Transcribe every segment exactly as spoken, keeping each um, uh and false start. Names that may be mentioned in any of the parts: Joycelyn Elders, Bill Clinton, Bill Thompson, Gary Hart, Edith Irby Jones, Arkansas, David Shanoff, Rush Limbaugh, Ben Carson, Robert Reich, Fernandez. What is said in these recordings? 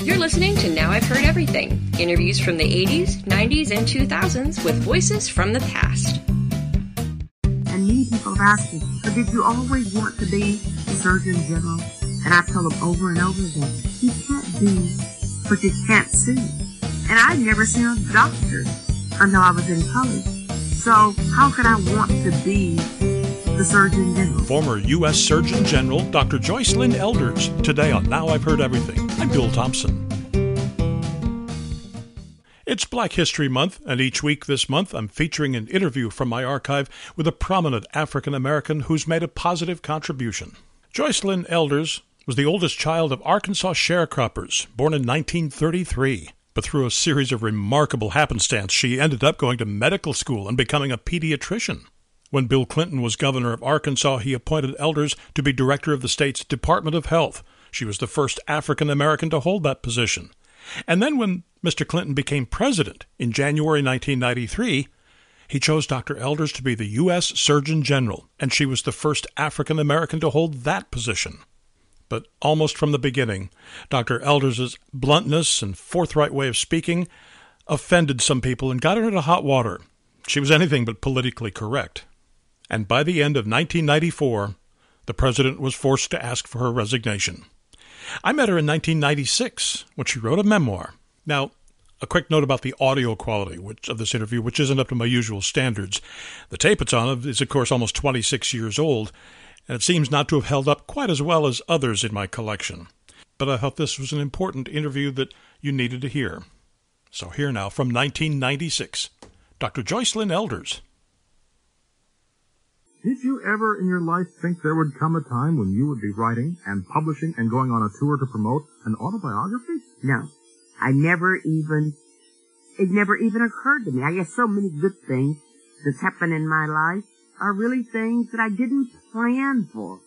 You're listening to Now I've Heard Everything, interviews from the eighties, nineties, and two thousands with voices from the past. And many people have asked me, so did you always want to be the Surgeon General? And I've told them over and over again, you can't be what you can't see. And I'd never seen a doctor until I was in college. So how could I want to be the Surgeon General? Former U S Surgeon General Doctor Joycelyn Elders, today on Now I've Heard Everything. I'm Bill Thompson. It's Black History Month, and each week this month I'm featuring an interview from my archive with a prominent African American who's made a positive contribution. Joycelyn Elders was the oldest child of Arkansas sharecroppers, born in nineteen thirty-three. But through a series of remarkable happenstance, she ended up going to medical school and becoming a pediatrician. When Bill Clinton was governor of Arkansas, he appointed Elders to be director of the state's Department of Health. She was the first African American to hold that position. And then when Mister Clinton became president in January nineteen ninety-three, he chose Doctor Elders to be the U S Surgeon General, and she was the first African American to hold that position. But almost from the beginning, Doctor Elders' bluntness and forthright way of speaking offended some people and got her into hot water. She was anything but politically correct. And by the end of nineteen ninety-four, the president was forced to ask for her resignation. I met her in nineteen ninety-six when she wrote a memoir. Now, a quick note about the audio quality which, of this interview, which isn't up to my usual standards. The tape it's on is, of course, almost twenty-six years old, and it seems not to have held up quite as well as others in my collection. But I thought this was an important interview that you needed to hear. So here now, from nineteen ninety-six, Doctor Joycelyn Elders. Did you ever in your life think there would come a time when you would be writing and publishing and going on a tour to promote an autobiography? No. I never even, it never even occurred to me. I guess so many good things that's happened in my life are really things that I didn't plan for.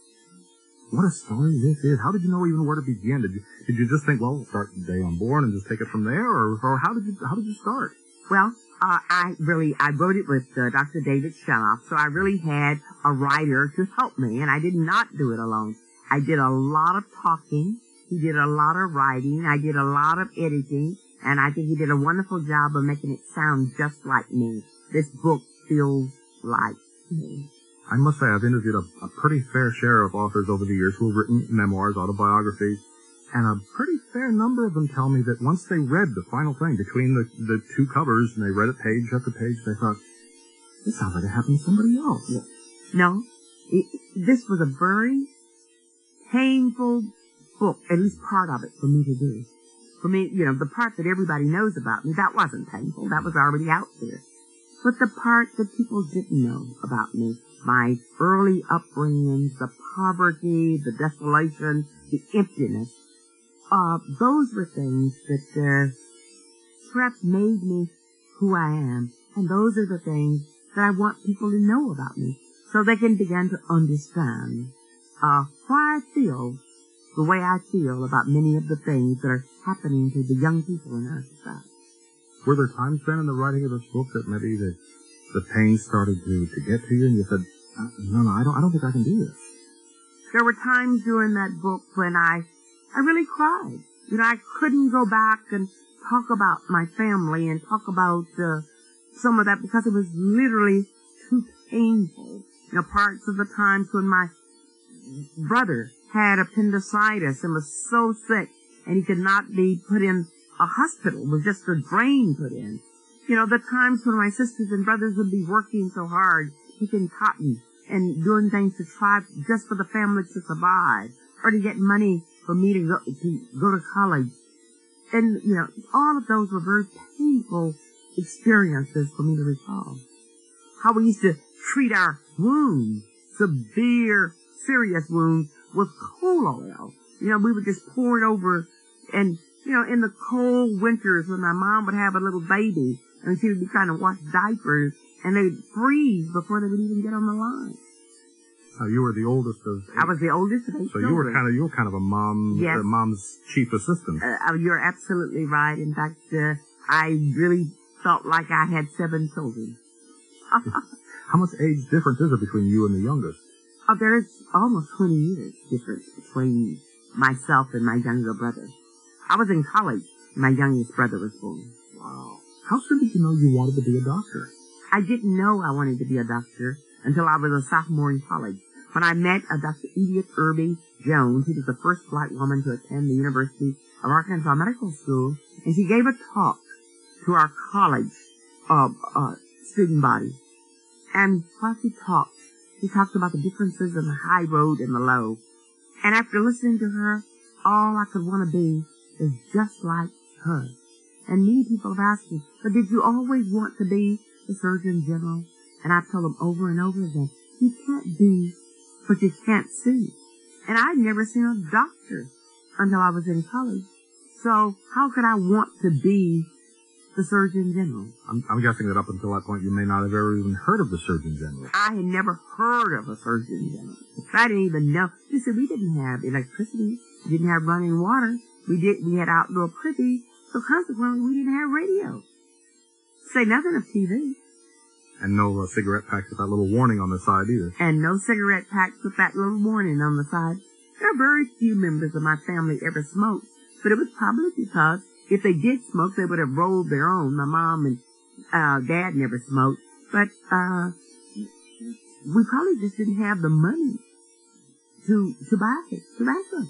What a story this is. How did you know even where to begin? Did you, did you just think, well, we'll start the day on board and just take it from there? Or, or how did you, how did you start? Well, Uh, I really, I wrote it with uh, Doctor David Shanoff, so I really had a writer to help me, and I did not do it alone. I did a lot of talking, he did a lot of writing, I did a lot of editing, and I think he did a wonderful job of making it sound just like me. This book feels like me. I must say I've interviewed a, a pretty fair share of authors over the years who have written memoirs, autobiographies, and a pretty fair number of them tell me that once they read the final thing between the, the two covers, and they read it page after page, they thought, this sounds like it happened to somebody else. Yeah. No, it, this was a very painful book, at least part of it, for me to do. For me, you know, the part that everybody knows about me, that wasn't painful. That was already out there. But the part that people didn't know about me, my early upbringing, the poverty, the desolation, the emptiness, Uh, those were things that uh, perhaps made me who I am. And those are the things that I want people to know about me so they can begin to understand uh, why I feel the way I feel about many of the things that are happening to the young people in our society. Were there times then in the writing of this book that maybe the, the pain started to, to get to you and you said, no, no, I don't, I don't think I can do this? There were times during that book when I I really cried. You know, I couldn't go back and talk about my family and talk about uh, some of that because it was literally too painful. You know, parts of the times when my brother had appendicitis and was so sick and he could not be put in a hospital, was just a drain put in. You know, the times when my sisters and brothers would be working so hard, picking cotton and doing things to try just for the family to survive or to get money for me to go, to go to college. And, you know, all of those were very painful experiences for me to recall. How we used to treat our wounds, severe, serious wounds, with coal oil. You know, we would just pour it over. And, you know, in the cold winters when my mom would have a little baby and she would be trying to wash diapers and they would freeze before they would even get on the line. Oh, you were the oldest of eight. I was the oldest of eight so children. So you were kind of you were kind of a mom, yes. uh, mom's chief assistant. Uh, you're absolutely right. In fact, uh, I really felt like I had seven children. How much age difference is there between you and the youngest? Oh, there is almost twenty years difference between myself and my younger brother. I was in college. My youngest brother was born. Wow. How soon did you know you wanted to be a doctor? I didn't know I wanted to be a doctor until I was a sophomore in college, when I met a Doctor Edith Irby Jones, who was the first black woman to attend the University of Arkansas Medical School, and she gave a talk to our college uh, uh, student body. And while she talked, she talked about the differences in the high road and the low. And after listening to her, all I could want to be is just like her. And many people have asked me, but did you always want to be the Surgeon General? And I've told them over and over again, you can't be what you can't see. And I'd never seen a doctor until I was in college. So how could I want to be the Surgeon General? I'm, I'm guessing that up until that point you may not have ever even heard of the Surgeon General. I had never heard of a Surgeon General. I didn't even know. You see, we didn't have electricity. We didn't have running water. We did. We had outdoor privy. So consequently, we didn't have radio. Say nothing of T V. And no uh, cigarette packs with that little warning on the side either. And no cigarette packs with that little warning on the side. There are very few members of my family ever smoked, but it was probably because if they did smoke, they would have rolled their own. My mom and uh, dad never smoked, but uh, we probably just didn't have the money to to buy it, to buy them.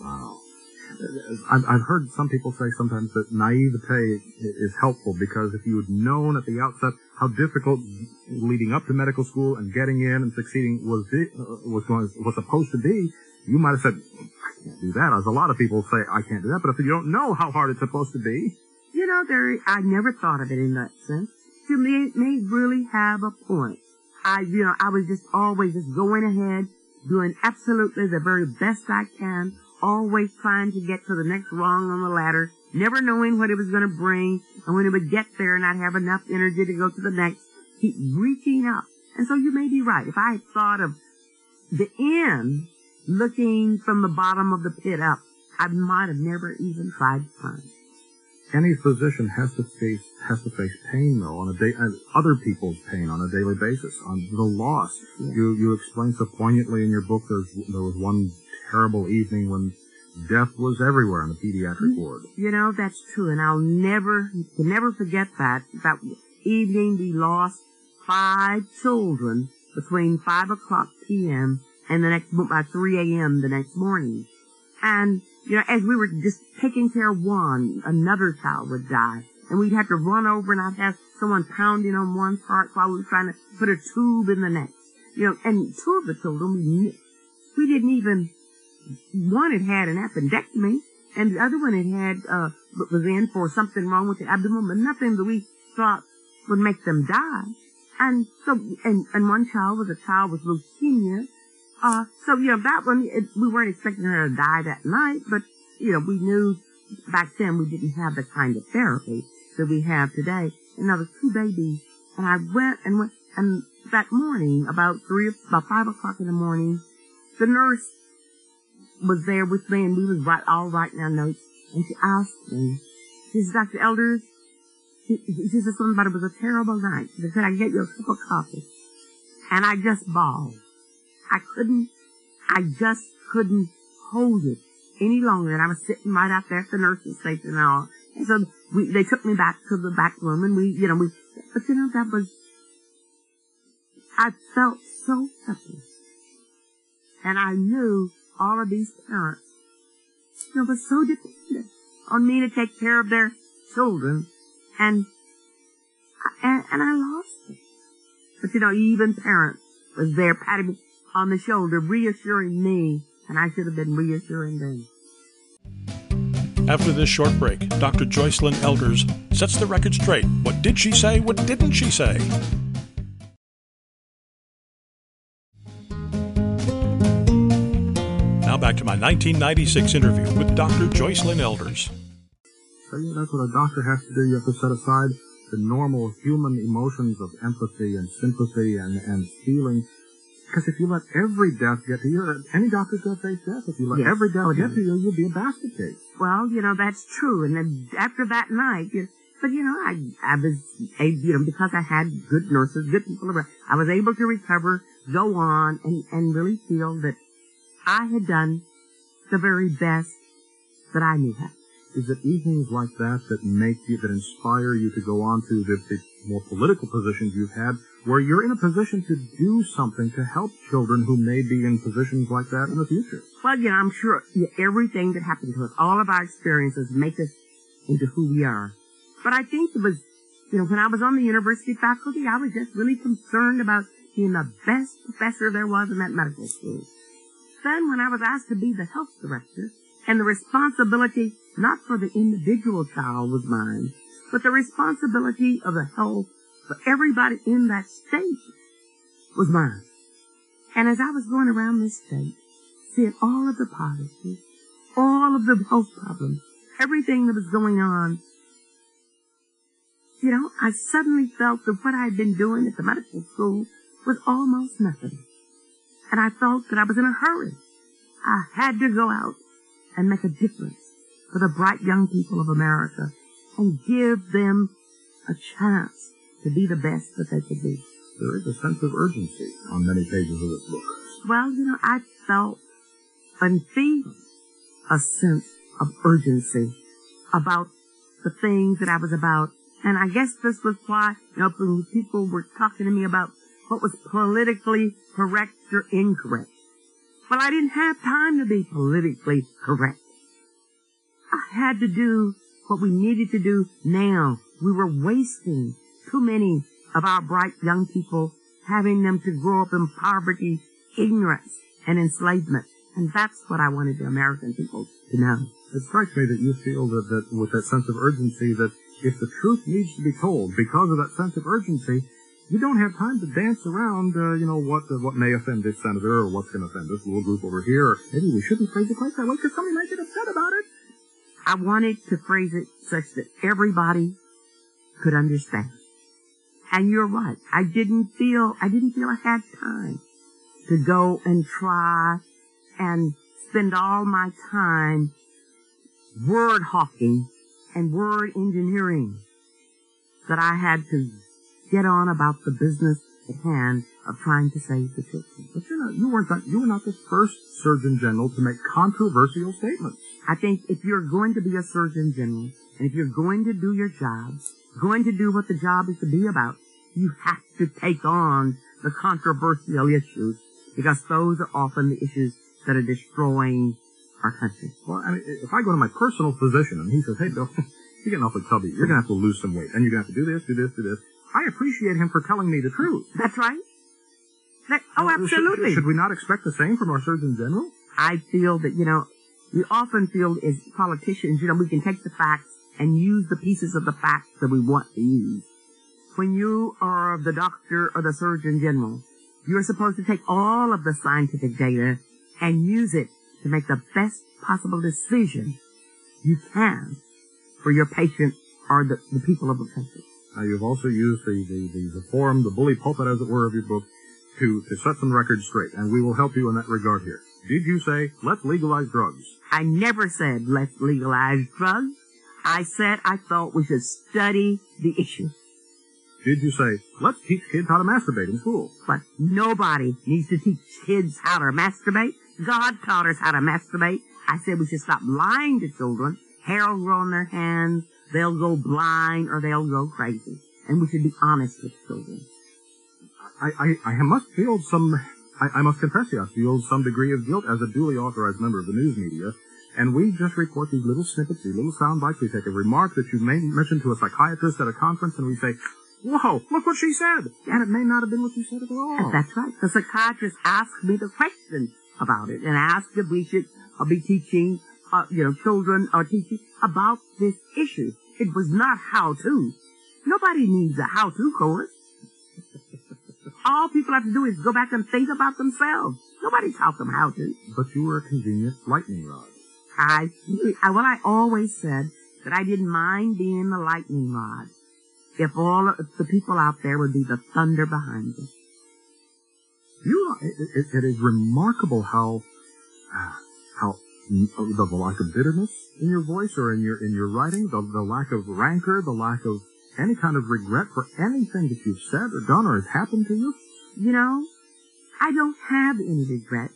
Wow. I've heard some people say sometimes that naivete is helpful, because if you had known at the outset how difficult leading up to medical school and getting in and succeeding was was going was supposed to be, you might have said, I can't do that. As a lot of people say, I can't do that. But if you don't know how hard it's supposed to be. You know, there, I never thought of it in that sense. You may, may really have a point. I, you know, I was just always just going ahead, doing absolutely the very best I can, always trying to get to the next rung on the ladder, never knowing what it was going to bring, and when it would get there and I'd have enough energy to go to the next, keep reaching up. And so you may be right. If I had thought of the end looking from the bottom of the pit up, I might have never even tried to climb. Any physician has to face has to face pain, though, on a day, other people's pain on a daily basis, on the loss. Yeah. You you explain so poignantly in your book. There's there was one terrible evening when death was everywhere on the pediatric ward. You know, that's true, and I'll never, can never forget that. That evening we lost five children between five o'clock p m and the next, by three a m the next morning. And, you know, as we were just taking care of one, another child would die. And we'd have to run over, and I'd have someone pounding on one part while we were trying to put a tube in the next. You know, and two of the children, we missed. We didn't even... One had had an appendectomy, and the other one had had, uh, was in for something wrong with the abdomen, but nothing that we thought would make them die. And so, and, and one child was a child with leukemia. Uh, so, you know, that one, it, we weren't expecting her to die that night, but, you know, we knew back then we didn't have the kind of therapy that we have today. And there was two babies, and I went and went, and that morning, about three, about five o'clock in the morning, the nurse was there with me, and we was right, all writing our notes, and she asked me, she says, Doctor Elders, she, she said something about it was a terrible night. She said, I get you a cup of coffee. And I just bawled. I couldn't, I just couldn't hold it any longer, and I was sitting right out there at the nursing station and all, and so we, they took me back to the back room, and we, you know, we, but you know, that was, I felt so happy, and I knew all of these parents, you know, were so dependent on me to take care of their children, and, and, and I lost it. But you know, even parents was there patting me on the shoulder, reassuring me, and I should have been reassuring them. After this short break, Doctor Joycelyn Elders sets the record straight. What did she say? What didn't she say? Back to my nineteen ninety-six interview with Doctor Joycelyn Elders. So yeah, that's what a doctor has to do. You have to set aside the normal human emotions of empathy and sympathy and, and feeling. Because if you let every death get to you, any doctor's going to face death. If you let yes. every death oh, get yes. to you, you'll be a basket case. Well, you know, that's true. And then after that night, you know, but you know, I, I was, I, you know, because I had good nurses, good people around, I was able to recover, go on, and, and really feel that I had done the very best that I knew how. Is it evenings like that that make you, that inspire you to go on to the, the more political positions you've had, where you're in a position to do something to help children who may be in positions like that in the future? Well, yeah, I'm sure everything that happened to us, all of our experiences make us into who we are. But I think it was, you know, when I was on the university faculty, I was just really concerned about being the best professor there was in that medical school. Then when I was asked to be the health director, and the responsibility, not for the individual child was mine, but the responsibility of the health for everybody in that state was mine. And as I was going around this state, seeing all of the poverty, all of the health problems, everything that was going on, you know, I suddenly felt that what I had been doing at the medical school was almost nothing. And I felt that I was in a hurry. I had to go out and make a difference for the bright young people of America and give them a chance to be the best that they could be. There is a sense of urgency on many pages of this book. Well, you know, I felt and feel a sense of urgency about the things that I was about. And I guess this was why, you know, when people were talking to me about what was politically correct or incorrect. Well, I didn't have time to be politically correct. I had to do what we needed to do now. We were wasting too many of our bright young people, having them to grow up in poverty, ignorance, and enslavement. And that's what I wanted the American people to know. It strikes me that you feel that, that with that sense of urgency, that if the truth needs to be told, because of that sense of urgency, you don't have time to dance around, uh, you know, what uh, what may offend this senator or what's going to offend this little group over here. Or maybe we shouldn't phrase it quite that way because somebody might get upset about it. I wanted to phrase it such that everybody could understand. And you're right. I didn't feel, I didn't feel I had time to go and try and spend all my time word hawking and word engineering that I had to get on about the business at hand of trying to save the children. But you're not, you weren't, you were not the first Surgeon General to make controversial statements. I think if you're going to be a Surgeon General, and if you're going to do your job, going to do what the job is to be about, you have to take on the controversial issues, because those are often the issues that are destroying our country. Well, I mean, if I go to my personal physician and he says, hey, Bill, you're getting awfully tubby. You're going to have to lose some weight, and you're going to have to do this, do this, do this. I appreciate him for telling me the truth. That's right. That, oh, absolutely. Should, should we not expect the same from our Surgeon General? I feel that, you know, we often feel as politicians, you know, we can take the facts and use the pieces of the facts that we want to use. When you are the doctor or the Surgeon General, you're supposed to take all of the scientific data and use it to make the best possible decision you can for your patient or the, the people of the country. Now, you've also used the, the, the, the forum, the bully pulpit, as it were, of your book to, to set some records straight, and we will help you in that regard here. Did you say, let's legalize drugs? I never said, let's legalize drugs. I said I thought we should study the issue. Did you say, let's teach kids how to masturbate in school? But nobody needs to teach kids how to masturbate. God taught us how to masturbate. I said we should stop lying to children. Hair will grow on their hands. They'll go blind or they'll go crazy. And we should be honest with children. I, I, I must feel some, I, I must confess to you, I feel some degree of guilt as a duly authorized member of the news media. And we just report these little snippets, these little sound bites. We take a remark that you may mention to a psychiatrist at a conference and we say, whoa, look what she said. And it may not have been what you said at all. That's right. The psychiatrist asked me the question about it and asked if we should uh, be teaching Uh, you know, children are teaching about this issue. It was not how-to. Nobody needs a how-to course. All people have to do is go back and think about themselves. Nobody taught them how-to. But you were a convenient lightning rod. I, I, well, I always said that I didn't mind being the lightning rod if all of the people out there would be the thunder behind them. You, it, it, it is remarkable how, uh, how, The, the lack of bitterness in your voice or in your in your writing, the, the lack of rancor, the lack of any kind of regret for anything that you've said or done or has happened to you. You know, I don't have any regret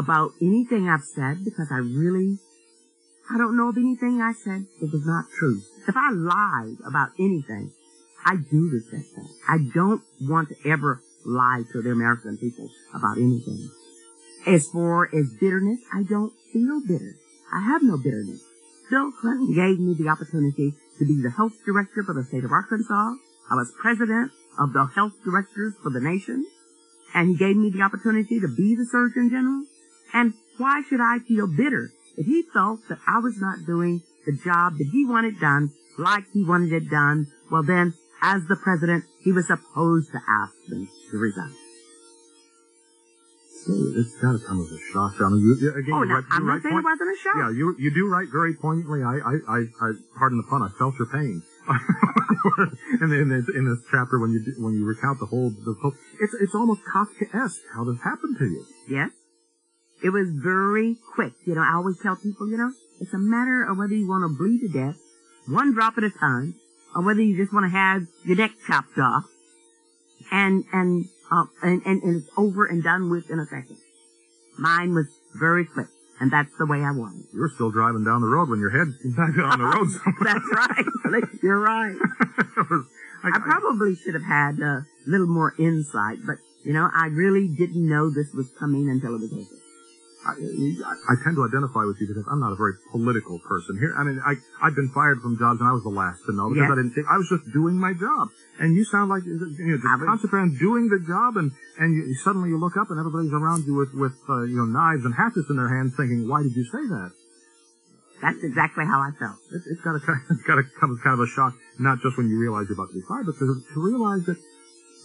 about anything I've said because I really I don't know of anything I said that was not true. If I lied about anything, I do respect that. I don't want to ever lie to the American people about anything. As far as bitterness, I don't feel bitter. I have no bitterness. Bill Clinton gave me the opportunity to be the health director for the state of Arkansas. I was president of the health directors for the nation. And he gave me the opportunity to be the Surgeon General. And why should I feel bitter if he felt that I was not doing the job that he wanted done like he wanted it done? Well, then, as the president, he was supposed to ask me to resign. So it's got to come as a shock, Donna. You, again, oh, you no, write, I'm you not saying point, it wasn't a shock. Yeah, you you do write very poignantly. I, I, I, I pardon the pun, I felt your pain. And in, in, in this chapter, when you when you recount the whole, the whole it's it's almost Kafkaesque how this happened to you. Yes, it was very quick. You know, I always tell people, you know, it's a matter of whether you want to bleed to death, one drop at a time, or whether you just want to have your neck chopped off, and and. Uh, and, and, and it's over and done with in a second. Mine was very quick, and that's the way I wanted. You were still driving down the road when your head back on the road. That's right. You're right. was, I, I probably should have had a little more insight, but, you know, I really didn't know this was coming until it was over. I, I, I tend to identify with you because I'm not a very political person here. I mean, I, I've been fired from jobs and I was the last to know because yes. I didn't think, I was just doing my job. And you sound like, you know, just concentrate on doing the job and, and you, suddenly you look up and everybody's around you with, with, uh, you know, knives and hatchets in their hands thinking, why did you say that? That's exactly how I felt. It, it's gotta, it's gotta come as kind of a shock, not just when you realize you're about to be fired, but to, to realize that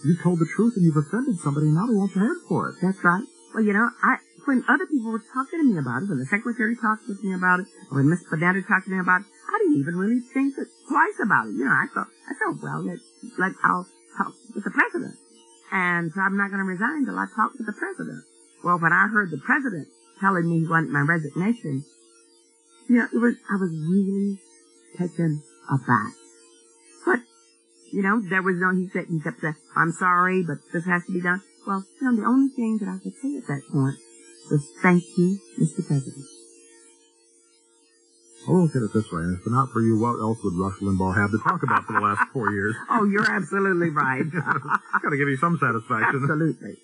you told the truth and you've offended somebody and now they want your head for it. That's right. Well, you know, I, when other people were talking to me about it, when the secretary talked with me about it, or when Miss Fernandez talked to me about it, I didn't even really think twice about it. You know, I thought, I thought, well, let, let I'll talk with the president. And so I'm not going to resign till I talk with the president. Well, when I heard the president telling me he wanted my resignation, you know, it was, I was really taken aback. But, you know, there was no, he said, he kept saying, I'm sorry, but this has to be done. Well, you know, the only thing that I could say at that point was thank you, Mister President. I will look at it this way, and if not for you, what else would Rush Limbaugh have to talk about for the last four years? Oh, you're absolutely right. Got to give you some satisfaction. Absolutely.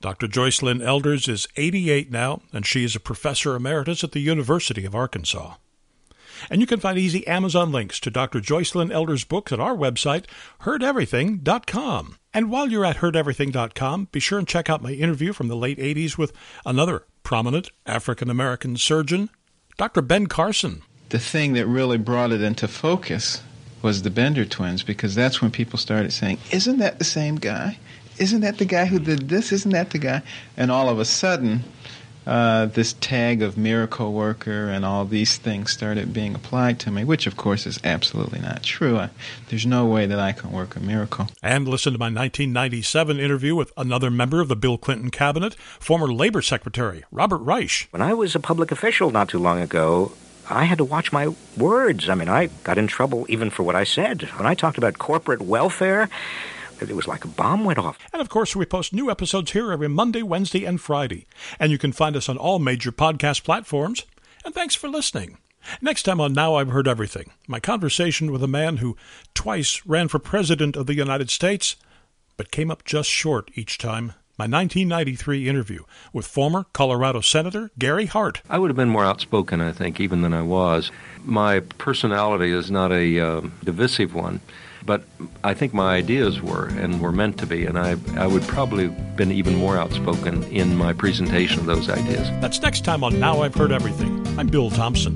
Doctor Joycelyn Elders is eighty-eight now, and she is a professor emeritus at the University of Arkansas. And you can find easy Amazon links to Doctor Joycelyn Elder's books at our website, heard everything dot com. And while you're at heard everything dot com, be sure and check out my interview from the late eighties with another prominent African-American surgeon, Doctor Ben Carson. The thing that really brought it into focus was the Bender twins, because that's when people started saying, isn't that the same guy? Isn't that the guy who did this? Isn't that the guy? And all of a sudden, Uh, this tag of miracle worker and all these things started being applied to me, which, of course, is absolutely not true. I, there's no way that I can work a miracle. And listen to my nineteen ninety-seven interview with another member of the Bill Clinton cabinet, former Labor Secretary Robert Reich. When I was a public official not too long ago, I had to watch my words. I mean, I got in trouble even for what I said. When I talked about corporate welfare, it was like a bomb went off. And, of course, we post new episodes here every Monday, Wednesday, and Friday. And you can find us on all major podcast platforms. And thanks for listening. Next time on Now I've Heard Everything, my conversation with a man who twice ran for president of the United States, but came up just short each time, my nineteen ninety-three interview with former Colorado Senator Gary Hart. I would have been more outspoken, I think, even than I was. My personality is not a uh, divisive one. But I think my ideas were and were meant to be, and I, I would probably have been even more outspoken in my presentation of those ideas. That's next time on Now I've Heard Everything. I'm Bill Thompson.